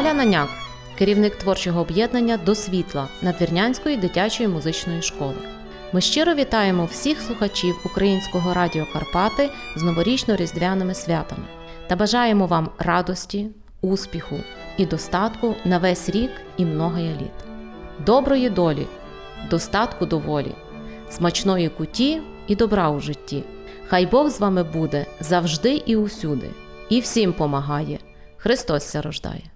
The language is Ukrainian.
Аля Наняк, керівник творчого об'єднання «Досвітла» Надвірнянської дитячої музичної школи. Ми щиро вітаємо всіх слухачів Українського радіо «Карпати» з новорічно-різдвяними святами та бажаємо вам радості, успіху і достатку на весь рік і многоє літ. Доброї долі, достатку доволі, смачної куті і добра у житті. Хай Бог з вами буде завжди і усюди, і всім помагає. Христос ся рождає.